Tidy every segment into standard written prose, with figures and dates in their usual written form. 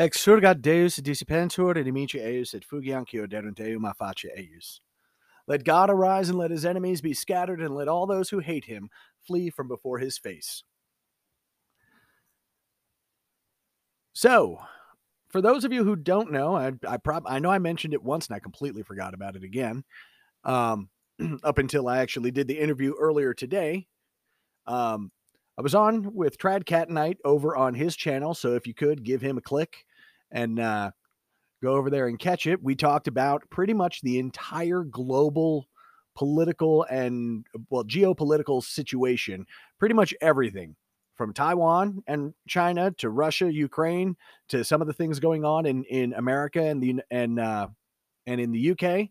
Exurgat Deus dissipentur, et amici eius, et fugiancio derunt eum a face eius. Let God arise, and let his enemies be scattered, and let all those who hate him flee from before his face. So, for those of you who don't know, I know I mentioned it once, and I completely forgot about it again, up until I actually did the interview earlier today. I was on with Trad Cat Night over on his channel, so if you could, give him a click and go over there and catch it. We talked about pretty much the entire global political and, well, geopolitical situation, pretty much everything from Taiwan and China to Russia, Ukraine, to some of the things going on in America and in the UK.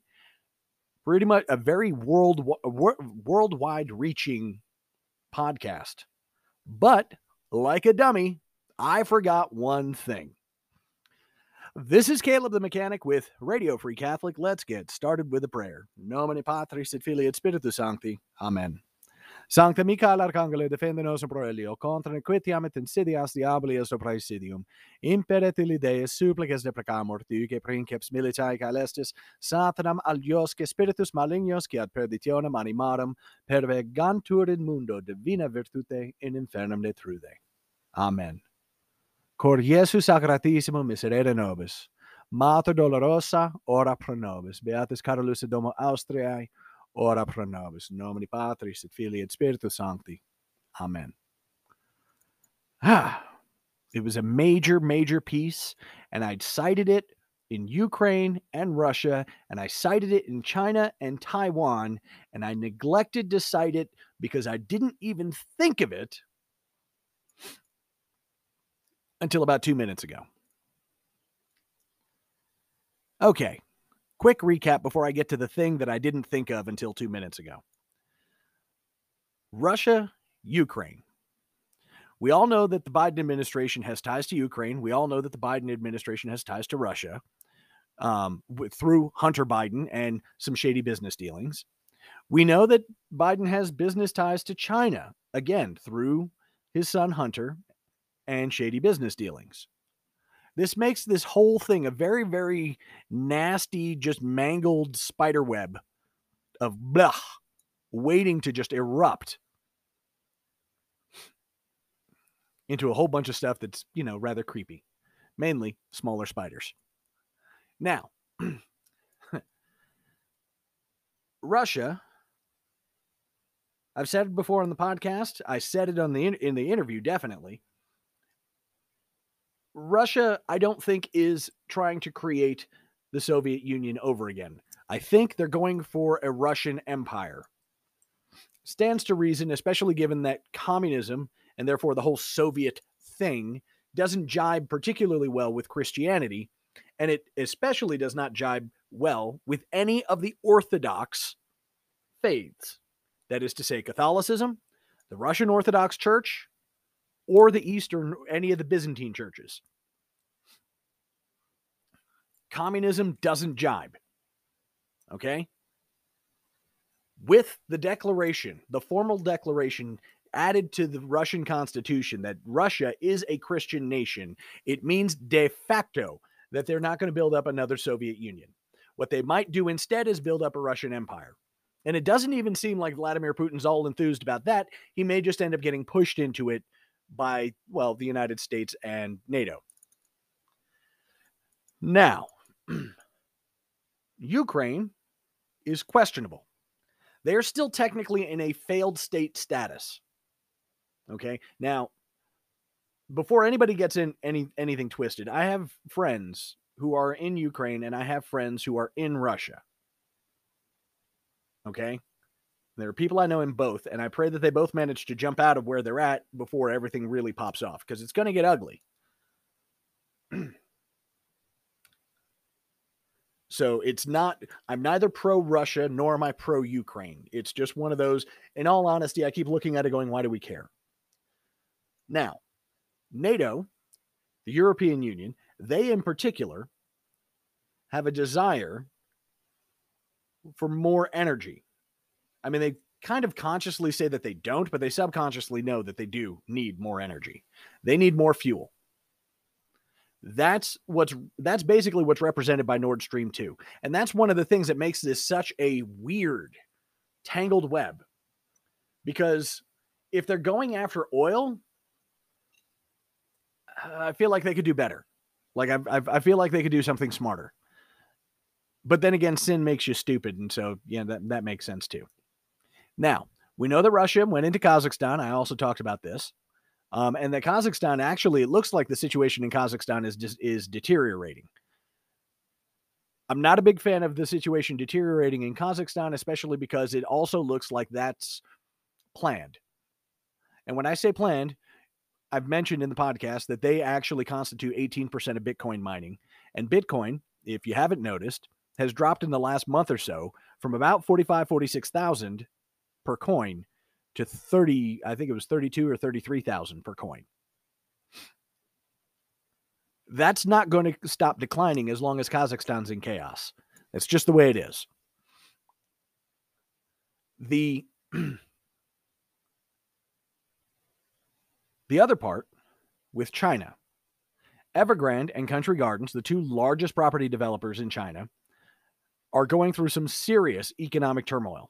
Pretty much a very worldwide reaching podcast. But like a dummy, I forgot one thing. This is Caleb the Mechanic with Radio Free Catholic. Let's get started with a prayer. Nomine Patris et Filii et Spiritus Sancti. Amen. Sancta Michael Arcangelo, defende nos pro elio, contra nequitiam et insidias diaboli est opra insidium. Imperet illi Deis, supplices ne precamur, duque princeps militae caelestis, satanam aliosque spiritus malignos, qui ad perditionem animarum, pervegantur in mundo, divina virtute in infernum ne trude. Amen. Cor Iesu sacratissimum miserere nobis, Mater dolorosa, ora pro nobis, Beatus Carolus et Domo Austriae, ora pro nobis, nomine Patris et Filii et Spiritus Sancti. Amen. It was a major, major piece, and I'd cited it in Ukraine and Russia, and I cited it in China and Taiwan, and I neglected to cite it because I didn't even think of it until about 2 minutes ago. Okay, quick recap before I get to the thing that I didn't think of until 2 minutes ago. Russia, Ukraine. We all know that the Biden administration has ties to Ukraine. We all know that the Biden administration has ties to Russia through Hunter Biden and some shady business dealings. We know that Biden has business ties to China, again, through his son Hunter and shady business dealings. This makes this whole thing a very, very nasty, just mangled spider web of blah, waiting to just erupt into a whole bunch of stuff that's, you know, rather creepy. Mainly smaller spiders. Now, Russia, I've said it before on the podcast. I said it on in the interview, definitely. Russia, I don't think, is trying to create the Soviet Union over again. I think they're going for a Russian empire. Stands to reason, especially given that communism, and therefore the whole Soviet thing, doesn't jibe particularly well with Christianity, and it especially does not jibe well with any of the Orthodox faiths. That is to say, Catholicism, the Russian Orthodox Church, or the Eastern, any of the Byzantine churches. Communism doesn't jibe. Okay? With the declaration, the formal declaration added to the Russian constitution that Russia is a Christian nation, it means de facto that they're not going to build up another Soviet Union. What they might do instead is build up a Russian empire. And it doesn't even seem like Vladimir Putin's all enthused about that. He may just end up getting pushed into it by, well, the United States and NATO. Now, Ukraine is questionable. They're still technically in a failed state status. Okay? Now, before anybody gets in anything twisted, I have friends who are in Ukraine and I have friends who are in Russia. Okay? There are people I know in both, and I pray that they both manage to jump out of where they're at before everything really pops off, because it's going to get ugly. So it's not, I'm neither pro-Russia nor am I pro-Ukraine. It's just one of those, in all honesty, I keep looking at it going, why do we care? Now, NATO, the European Union, they in particular have a desire for more energy. I mean, they kind of consciously say that they don't, but they subconsciously know that they do need more energy. They need more fuel. That's basically what's represented by Nord Stream 2. And that's one of the things that makes this such a weird, tangled web. Because if they're going after oil, I feel like they could do better. Like I feel like they could do something smarter. But then again, sin makes you stupid. And so, yeah, that makes sense too. Now, we know that Russia went into Kazakhstan. I also talked about this. And that Kazakhstan, actually, it looks like the situation in Kazakhstan is deteriorating. I'm not a big fan of the situation deteriorating in Kazakhstan, especially because it also looks like that's planned. And when I say planned, I've mentioned in the podcast that they actually constitute 18% of Bitcoin mining. And Bitcoin, if you haven't noticed, has dropped in the last month or so from about 46,000 per coin to 30, I think it was 32 or 33,000 per coin. That's not going to stop declining as long as Kazakhstan's in chaos. That's just the way it is. The other part with China, Evergrande and Country Gardens, the two largest property developers in China, are going through some serious economic turmoil.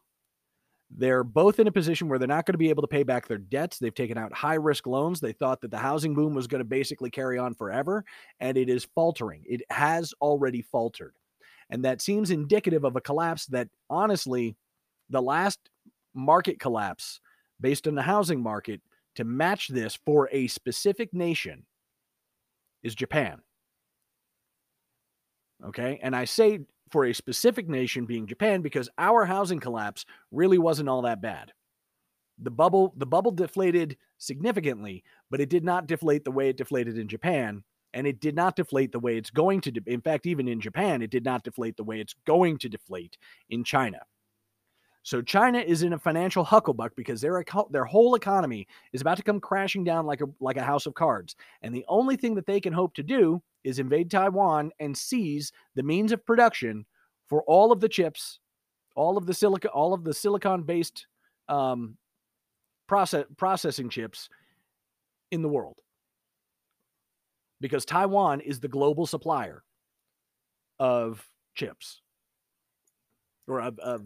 They're both in a position where they're not going to be able to pay back their debts. They've taken out high-risk loans. They thought that the housing boom was going to basically carry on forever, and it is faltering. It has already faltered. And that seems indicative of a collapse that, honestly, the last market collapse based on the housing market to match this for a specific nation is Japan. Okay? And I say for a specific nation being Japan, because our housing collapse really wasn't all that bad. The bubble deflated significantly, but it did not deflate the way it deflated in Japan, and it did not deflate the way it's going to. In fact, even in Japan, it did not deflate the way it's going to deflate in China. So China is in a financial hucklebuck because their whole economy is about to come crashing down like a house of cards. And the only thing that they can hope to do is invade Taiwan and seize the means of production for all of the chips, all of the silicon-based processing chips in the world. Because Taiwan is the global supplier of chips. Or of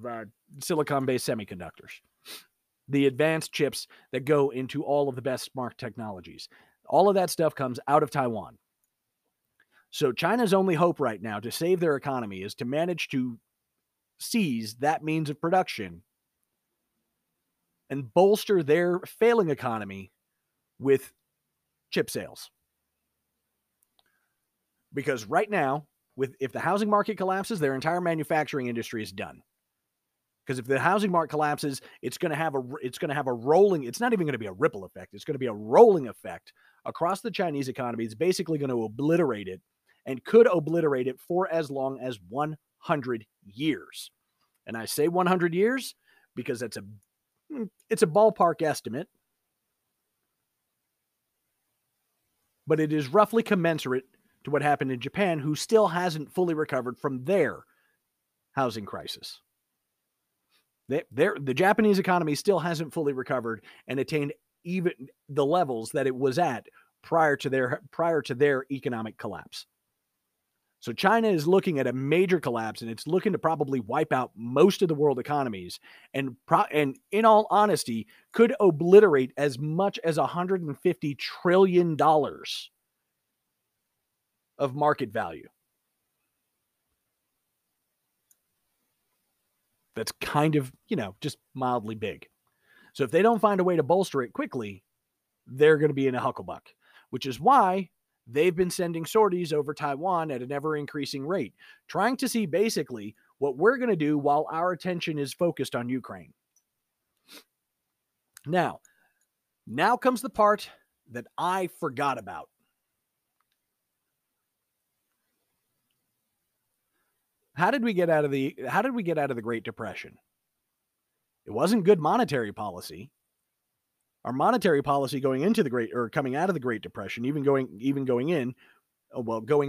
silicon-based semiconductors, the advanced chips that go into all of the best smart technologies. All of that stuff comes out of Taiwan. So China's only hope right now to save their economy is to manage to seize that means of production and bolster their failing economy with chip sales. Because right now, if the housing market collapses, their entire manufacturing industry is done. Because if the housing market collapses, it's going to have a rolling. It's not even going to be a ripple effect. It's going to be a rolling effect across the Chinese economy. It's basically going to obliterate it, and could obliterate it for as long as 100 years. And I say 100 years because it's a ballpark estimate, but it is roughly commensurate to what happened in Japan, who still hasn't fully recovered from their housing crisis. The Japanese economy still hasn't fully recovered and attained even the levels that it was at prior to their economic collapse. So China is looking at a major collapse, and it's looking to probably wipe out most of the world economies, and in all honesty, could obliterate as much as $150 trillion. Of market value. That's kind of, just mildly big. So if they don't find a way to bolster it quickly, they're going to be in a hucklebuck, which is why they've been sending sorties over Taiwan at an ever-increasing rate, trying to see basically what we're going to do while our attention is focused on Ukraine. Now comes the part that I forgot about. How did we get out of the Great Depression? It wasn't good monetary policy. Our monetary policy coming out of the Great Depression, going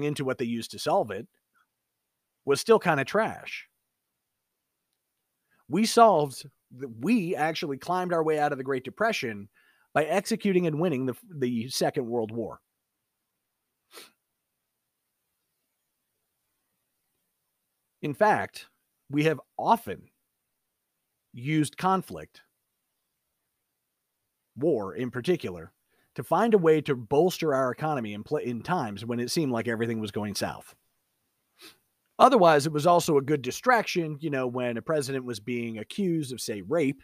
into what they used to solve it, was still kind of trash. We actually climbed our way out of the Great Depression by executing and winning the Second World War. In fact, we have often used conflict, war in particular, to find a way to bolster our economy in times when it seemed like everything was going south. Otherwise, it was also a good distraction, you know, when a president was being accused of, say, rape,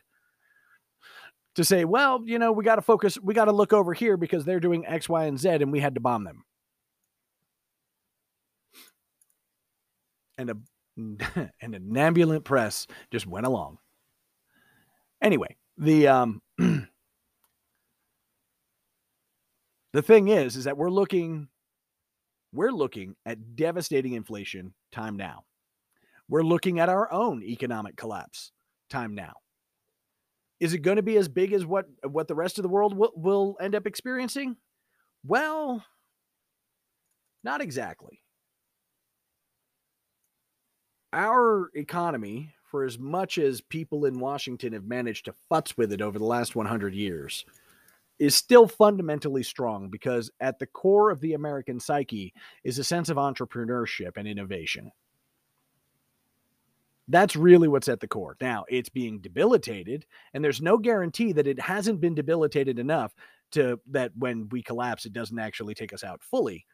to say, well, you know, we got to focus, we got to look over here because they're doing X, Y, and Z, and we had to bomb them. And a nambulant press just went along. Anyway, the thing is that we're looking at devastating inflation time now. We're looking at our own economic collapse time now. Is it going to be as big as what the rest of the world will end up experiencing? Well, not exactly. Our economy, for as much as people in Washington have managed to futz with it over the last 100 years, is still fundamentally strong because at the core of the American psyche is a sense of entrepreneurship and innovation. That's really what's at the core. Now, it's being debilitated, and there's no guarantee that it hasn't been debilitated enough that when we collapse, it doesn't actually take us out fully.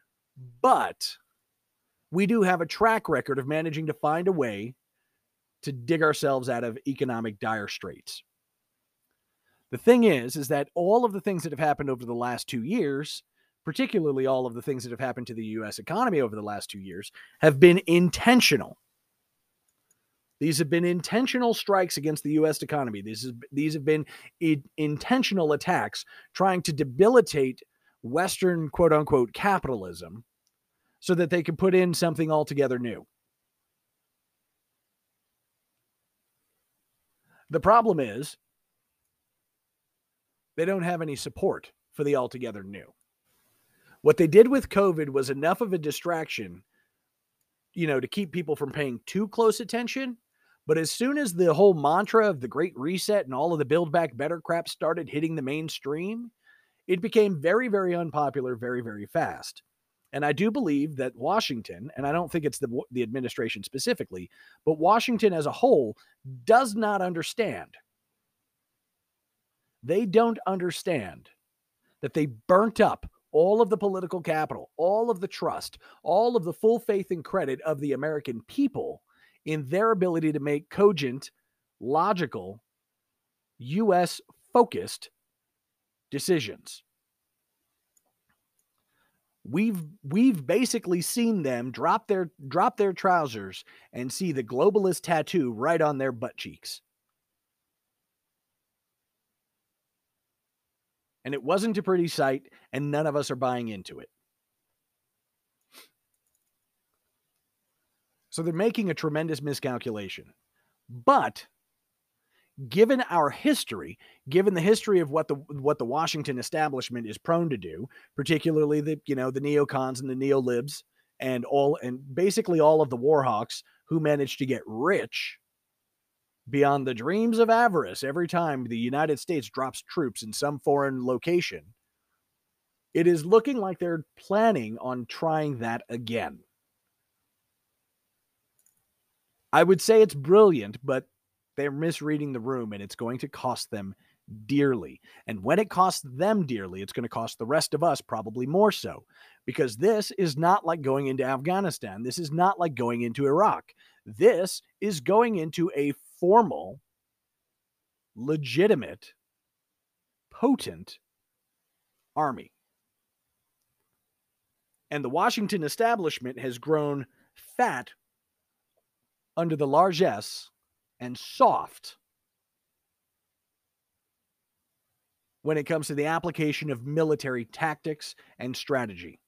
But we do have a track record of managing to find a way to dig ourselves out of economic dire straits. The thing is that all of the things that have happened over the last 2 years, particularly all of the things that have happened to the U.S. economy over the last 2 years, have been intentional. These have been intentional strikes against the U.S. economy. These have been intentional attacks trying to debilitate Western, quote-unquote, capitalism so that they can put in something altogether new. The problem is, they don't have any support for the altogether new. What they did with COVID was enough of a distraction, you know, to keep people from paying too close attention. But as soon as the whole mantra of the Great Reset and all of the Build Back Better crap started hitting the mainstream, it became very, very unpopular very, very fast. And I do believe that Washington, and I don't think it's the administration specifically, but Washington as a whole does not understand. They don't understand that they burnt up all of the political capital, all of the trust, all of the full faith and credit of the American people in their ability to make cogent, logical, U.S.-focused decisions. We've basically seen them drop their trousers and see the globalist tattoo right on their butt cheeks. And it wasn't a pretty sight, and none of us are buying into it. So they're making a tremendous miscalculation. But given our history, given the history of what the Washington establishment is prone to do, particularly the neocons and the neolibs and basically all of the warhawks who managed to get rich beyond the dreams of avarice every time the United States drops troops in some foreign location, it is looking like they're planning on trying that again. I would say it's brilliant, but they're misreading the room, and it's going to cost them dearly. And when it costs them dearly, it's going to cost the rest of us probably more so, because this is not like going into Afghanistan. This is not like going into Iraq. This is going into a formal, legitimate, potent army. And the Washington establishment has grown fat under the largesse and soft when it comes to the application of military tactics and strategy.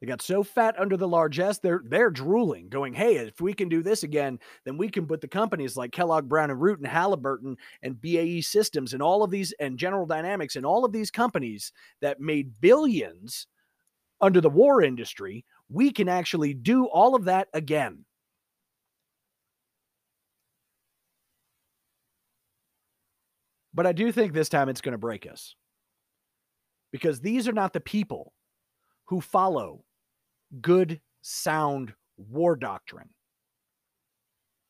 They got so fat under the largesse, they're drooling, going, hey, if we can do this again, then we can put the companies like Kellogg Brown and Root and Halliburton and BAE Systems and all of these, and General Dynamics and all of these companies that made billions under the war industry, we can actually do all of that again. But I do think this time it's going to break us, because these are not the people who follow good, sound war doctrine.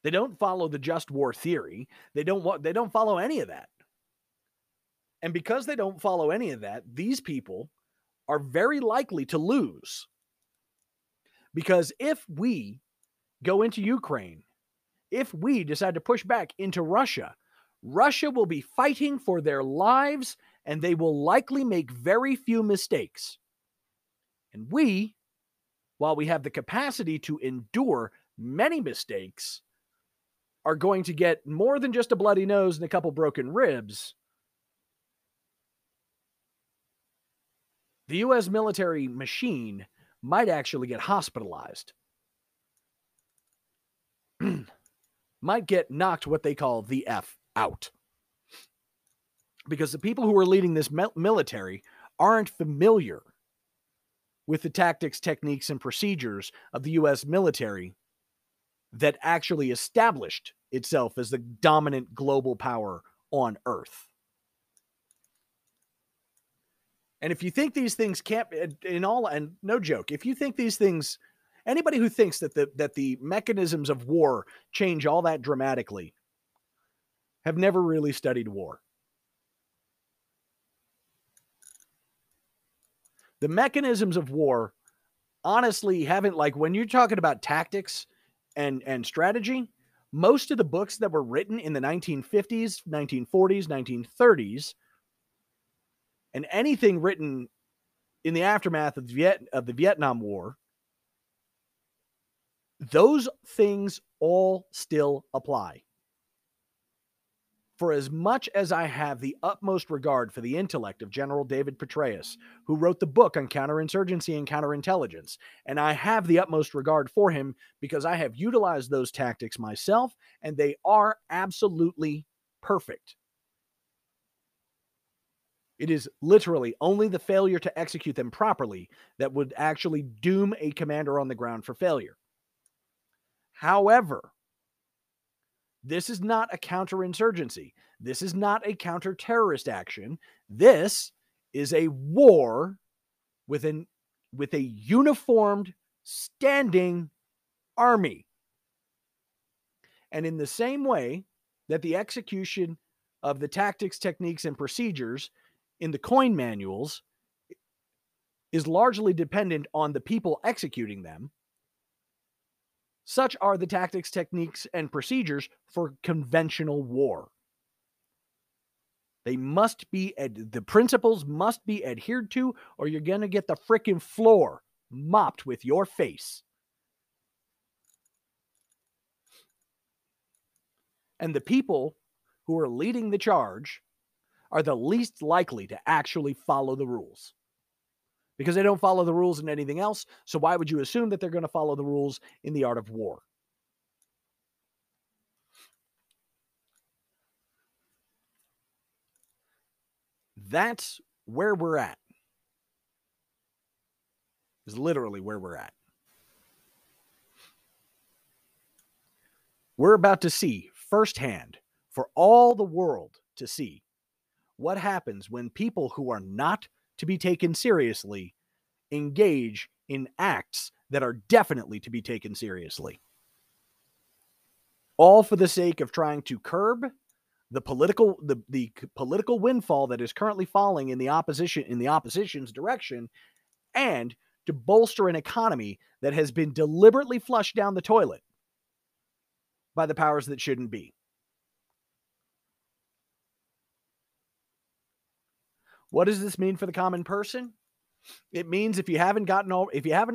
They don't follow the just war theory. They don't follow any of that. And because they don't follow any of that, these people are very likely to lose. Because if we go into Ukraine, if we decide to push back into Russia, Russia will be fighting for their lives, and they will likely make very few mistakes. And we, while we have the capacity to endure many mistakes, are going to get more than just a bloody nose and a couple broken ribs. The U.S. military machine might actually get hospitalized. Might get knocked what they call the F out. Because the people who are leading this military aren't familiar with the tactics, techniques, and procedures of the U.S. military that actually established itself as the dominant global power on Earth. And if you think these things can't, and no joke, if you think these things, anybody who thinks that the mechanisms of war change all that dramatically have never really studied war. The mechanisms of war honestly haven't, like when you're talking about tactics and strategy, most of the books that were written in the 1950s, 1940s, 1930s, and anything written in the aftermath of the Vietnam War, those things all still apply. For as much as I have the utmost regard for the intellect of General David Petraeus, who wrote the book on counterinsurgency and counterintelligence, and I have the utmost regard for him because I have utilized those tactics myself, and they are absolutely perfect. It is literally only the failure to execute them properly that would actually doom a commander on the ground for failure. However, this is not a counterinsurgency. This is not a counter-terrorist action. This is a war with a uniformed standing army. And in the same way that the execution of the tactics, techniques, and procedures in the coin manuals is largely dependent on the people executing them, such are the tactics, techniques, and procedures for conventional war. They must be, the principles must be adhered to, or you're going to get the frickin' floor mopped with your face. And the people who are leading the charge are the least likely to actually follow the rules. Because they don't follow the rules in anything else, so why would you assume that they're going to follow the rules in the art of war? That's where we're at. Is literally where we're at. We're about to see firsthand, for all the world to see, what happens when people who are not to be taken seriously engage in acts that are definitely to be taken seriously. All for the sake of trying to curb the political windfall that is currently falling in the opposition's direction, and to bolster an economy that has been deliberately flushed down the toilet by the powers that shouldn't be. What does this mean for the common person? It means if you haven't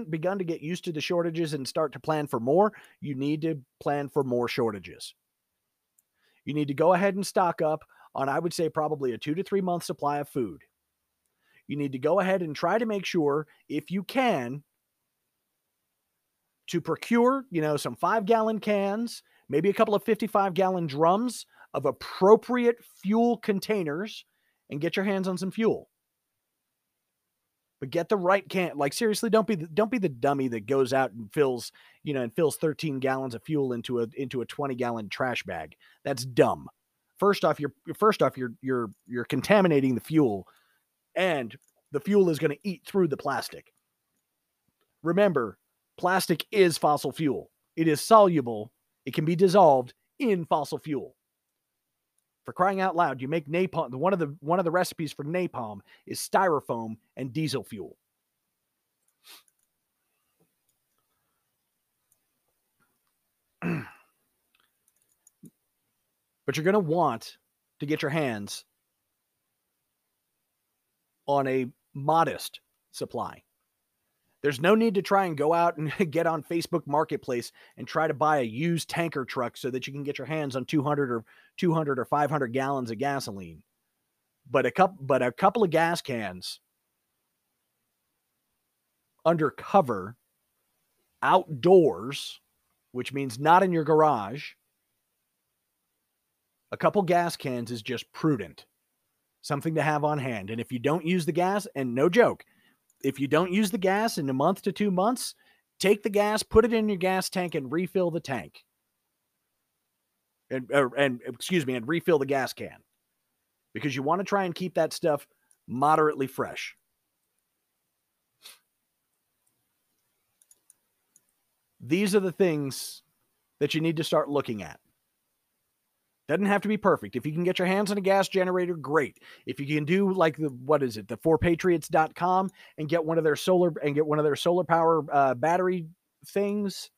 begun to get used to the shortages and start to plan for more, you need to plan for more shortages. You need to go ahead and stock up on, I would say, probably a 2 to 3 month supply of food. You need to go ahead and try to make sure, if you can, to procure, some 5-gallon cans, maybe a couple of 55-gallon drums of appropriate fuel containers, and get your hands on some fuel. But get the right can. Like, seriously, don't be the dummy that goes out and fills 13 gallons of fuel into a 20-gallon trash bag. That's dumb. First off, you're contaminating the fuel, and the fuel is going to eat through the plastic. Remember, Plastic is fossil fuel. It is soluble. It can be dissolved in fossil fuel. For crying out loud, you make napalm. One of the recipes for napalm is styrofoam and diesel fuel. But you're going to want to get your hands on a modest supply. There's no need to try and go out and get on Facebook Marketplace and try to buy a used tanker truck so that you can get your hands on 200 or 500 gallons of gasoline. But a couple of gas cans undercover outdoors, which means not in your garage. A couple gas cans is just prudent. Something to have on hand. And if you don't use the gas, and no joke, if you don't use the gas in a month to 2 months, take the gas, put it in your gas tank, and refill the tank. And refill the gas can. Because you want to try and keep that stuff moderately fresh. These are the things that you need to start looking at. Doesn't have to be perfect. If you can get your hands on a gas generator, great. If you can do like the fourpatriots.com and get one of their solar power battery things.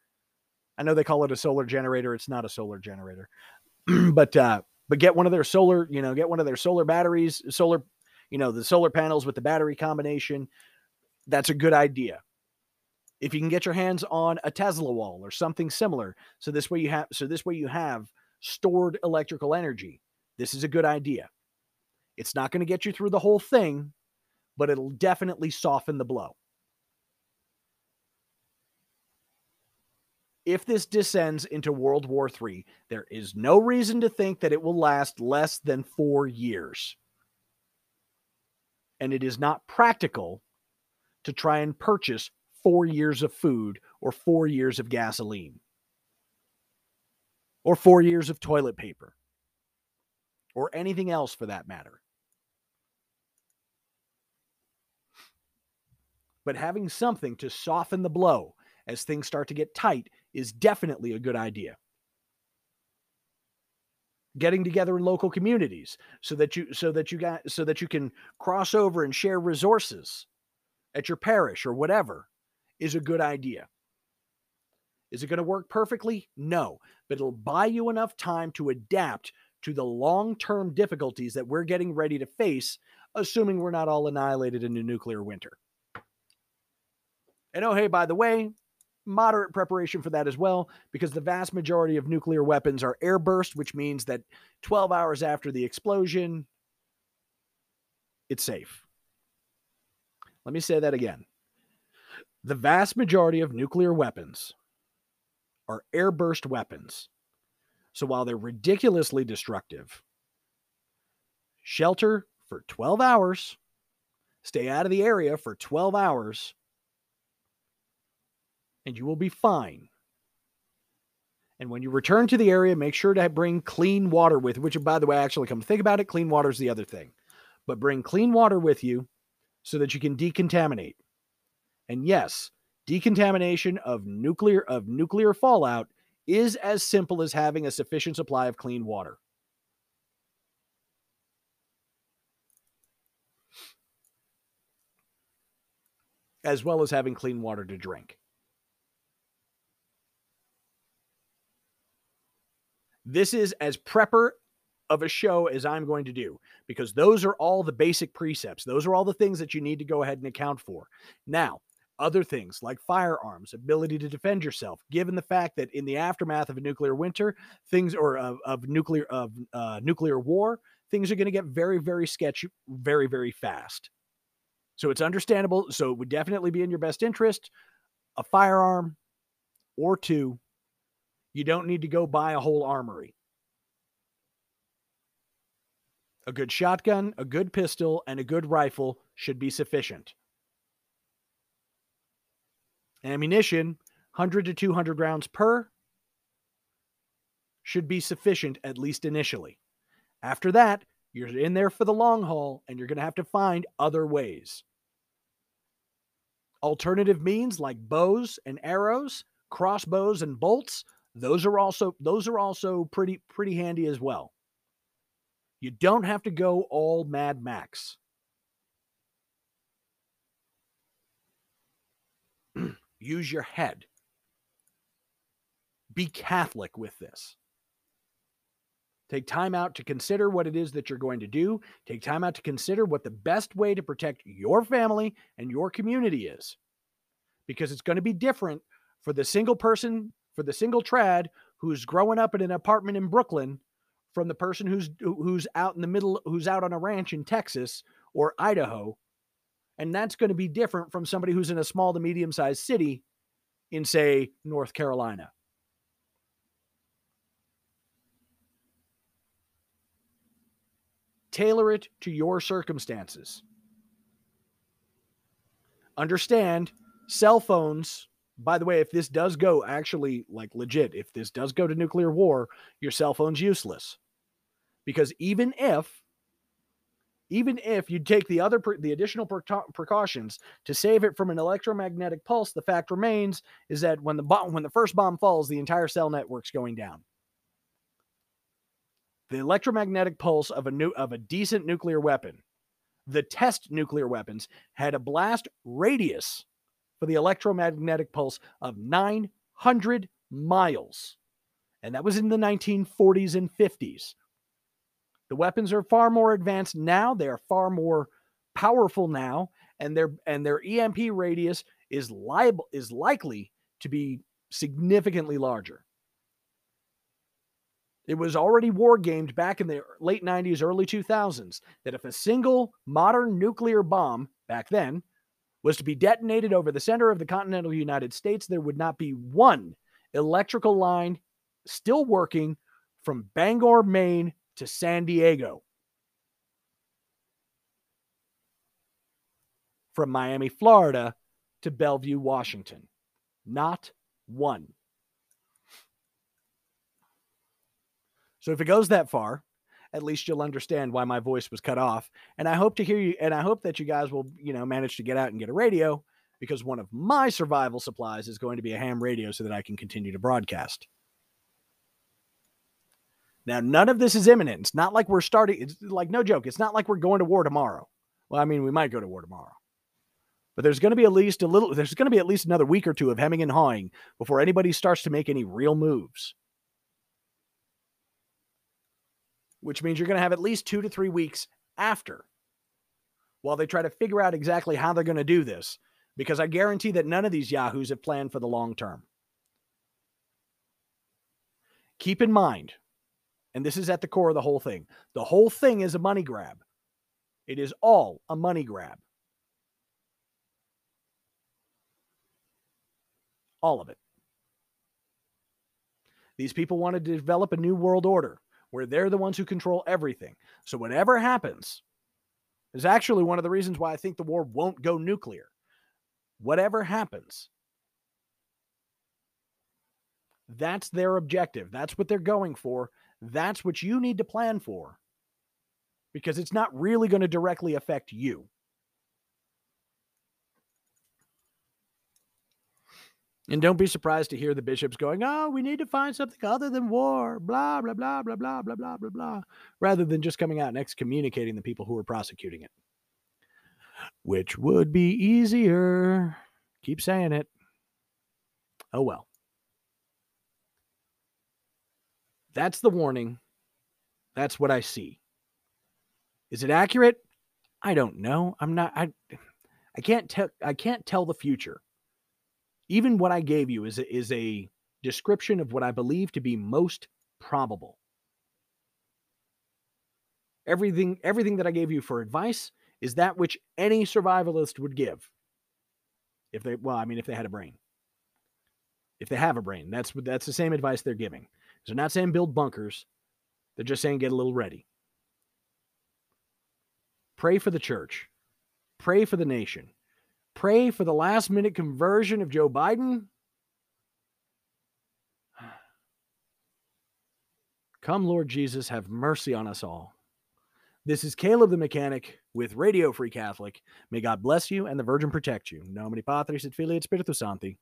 I know they call it a solar generator. It's not a solar generator, but get one of their solar, get one of their solar batteries, the solar panels with the battery combination. That's a good idea. If you can get your hands on a Tesla wall or something similar. So this way you have stored electrical energy. This is a good idea. It's not going to get you through the whole thing, but it'll definitely soften the blow. If this descends into World War III, there is no reason to think that it will last less than 4 years. And it is not practical to try and purchase 4 years of food or 4 years of gasoline. Or 4 years of toilet paper. Or anything else for that matter. But having something to soften the blow as things start to get tight is definitely a good idea. Getting together in local communities so that you can cross over and share resources at your parish or whatever is a good idea. Is it going to work perfectly? No, but it'll buy you enough time to adapt to the long-term difficulties that we're getting ready to face, assuming we're not all annihilated in a nuclear winter. And oh, hey, by the way, moderate preparation for that as well, because the vast majority of nuclear weapons are airburst, which means that 12 hours after the explosion, it's safe. Let me say that again. The vast majority of nuclear weapons are airburst weapons. So while they're ridiculously destructive, shelter for 12 hours, stay out of the area for 12 hours, and you will be fine. And when you return to the area, make sure to bring clean water with you, which, by the way, actually come think about it, clean water is the other thing. But bring clean water with you so that you can decontaminate. And yes, decontamination of nuclear fallout is as simple as having a sufficient supply of clean water. As well as having clean water to drink. This is as prepper of a show as I'm going to do, because those are all the basic precepts. Those are all the things that you need to go ahead and account for. Now, other things like firearms, ability to defend yourself, given the fact that in the aftermath of a nuclear winter, things, or of nuclear war, things are going to get very, very sketchy, very, very fast. So it's understandable. So it would definitely be in your best interest, a firearm or two. You don't need to go buy a whole armory. A good shotgun, a good pistol, and a good rifle should be sufficient. Ammunition, 100 to 200 rounds per, should be sufficient, at least initially. After that, you're in there for the long haul, and you're going to have to find other ways. Alternative means like bows and arrows, crossbows and bolts, those are also pretty handy as well. You don't have to go all Mad Max. Use your head. Be Catholic with this. Take time out to consider what it is that you're going to do. Take time out to consider what the best way to protect your family and your community is. Because it's going to be different for the single person, for the single trad who's growing up in an apartment in Brooklyn from the person who's out in the middle, who's out on a ranch in Texas or Idaho. And that's going to be different from somebody who's in a small to medium-sized city in, say, North Carolina. Tailor it to your circumstances. Understand, cell phones, by the way, if this does go actually, like legit, if this does go to nuclear war, your cell phone's useless. Because even if you take the additional precautions to save it from an electromagnetic pulse, the fact remains is that when the first bomb falls, the entire cell network's going down. The electromagnetic pulse of a decent nuclear weapon, the test nuclear weapons, had a blast radius for the electromagnetic pulse of 900 miles. And that was in the 1940s and 50s. The weapons are far more advanced now. They are far more powerful now. And their EMP radius is likely to be significantly larger. It was already war-gamed back in the late 90s, early 2000s, that if a single modern nuclear bomb back then was to be detonated over the center of the continental United States, there would not be one electrical line still working from Bangor, Maine to San Diego. From Miami, Florida to Bellevue, Washington. Not one. So if it goes that far, at least you'll understand why my voice was cut off. And I hope to hear you. And I hope that you guys will, manage to get out and get a radio, because one of my survival supplies is going to be a ham radio so that I can continue to broadcast. Now, none of this is imminent. It's not like we're starting. It's like, no joke. It's not like we're going to war tomorrow. Well, I mean, we might go to war tomorrow, but there's going to be at least another week or two of hemming and hawing before anybody starts to make any real moves. Which means you're going to have at least 2 to 3 weeks after while they try to figure out exactly how they're going to do this, because I guarantee that none of these yahoos have planned for the long term. Keep in mind, and this is at the core of the whole thing is a money grab. It is all a money grab. All of it. These people wanted to develop a new world order, where they're the ones who control everything. So whatever happens is actually one of the reasons why I think the war won't go nuclear. Whatever happens, that's their objective. That's what they're going for. That's what you need to plan for, because it's not really going to directly affect you. And don't be surprised to hear the bishops going, oh, we need to find something other than war, blah, blah, blah, blah, blah, blah, blah, blah, blah, rather than just coming out and excommunicating the people who are prosecuting it, which would be easier. Keep saying it. Oh, well. That's the warning. That's what I see. Is it accurate? I don't know. I can't tell the future. Even what I gave you is a description of what I believe to be most probable. Everything that I gave you for advice is that which any survivalist would give. If they had a brain. If they have a brain, that's the same advice they're giving. They're not saying build bunkers. They're just saying get a little ready. Pray for the church. Pray for the nation. Pray for the last-minute conversion of Joe Biden. Come, Lord Jesus, have mercy on us all. This is Caleb the Mechanic with Radio Free Catholic. May God bless you and the Virgin protect you. In nomine Patris et Filii et Spiritus Sancti.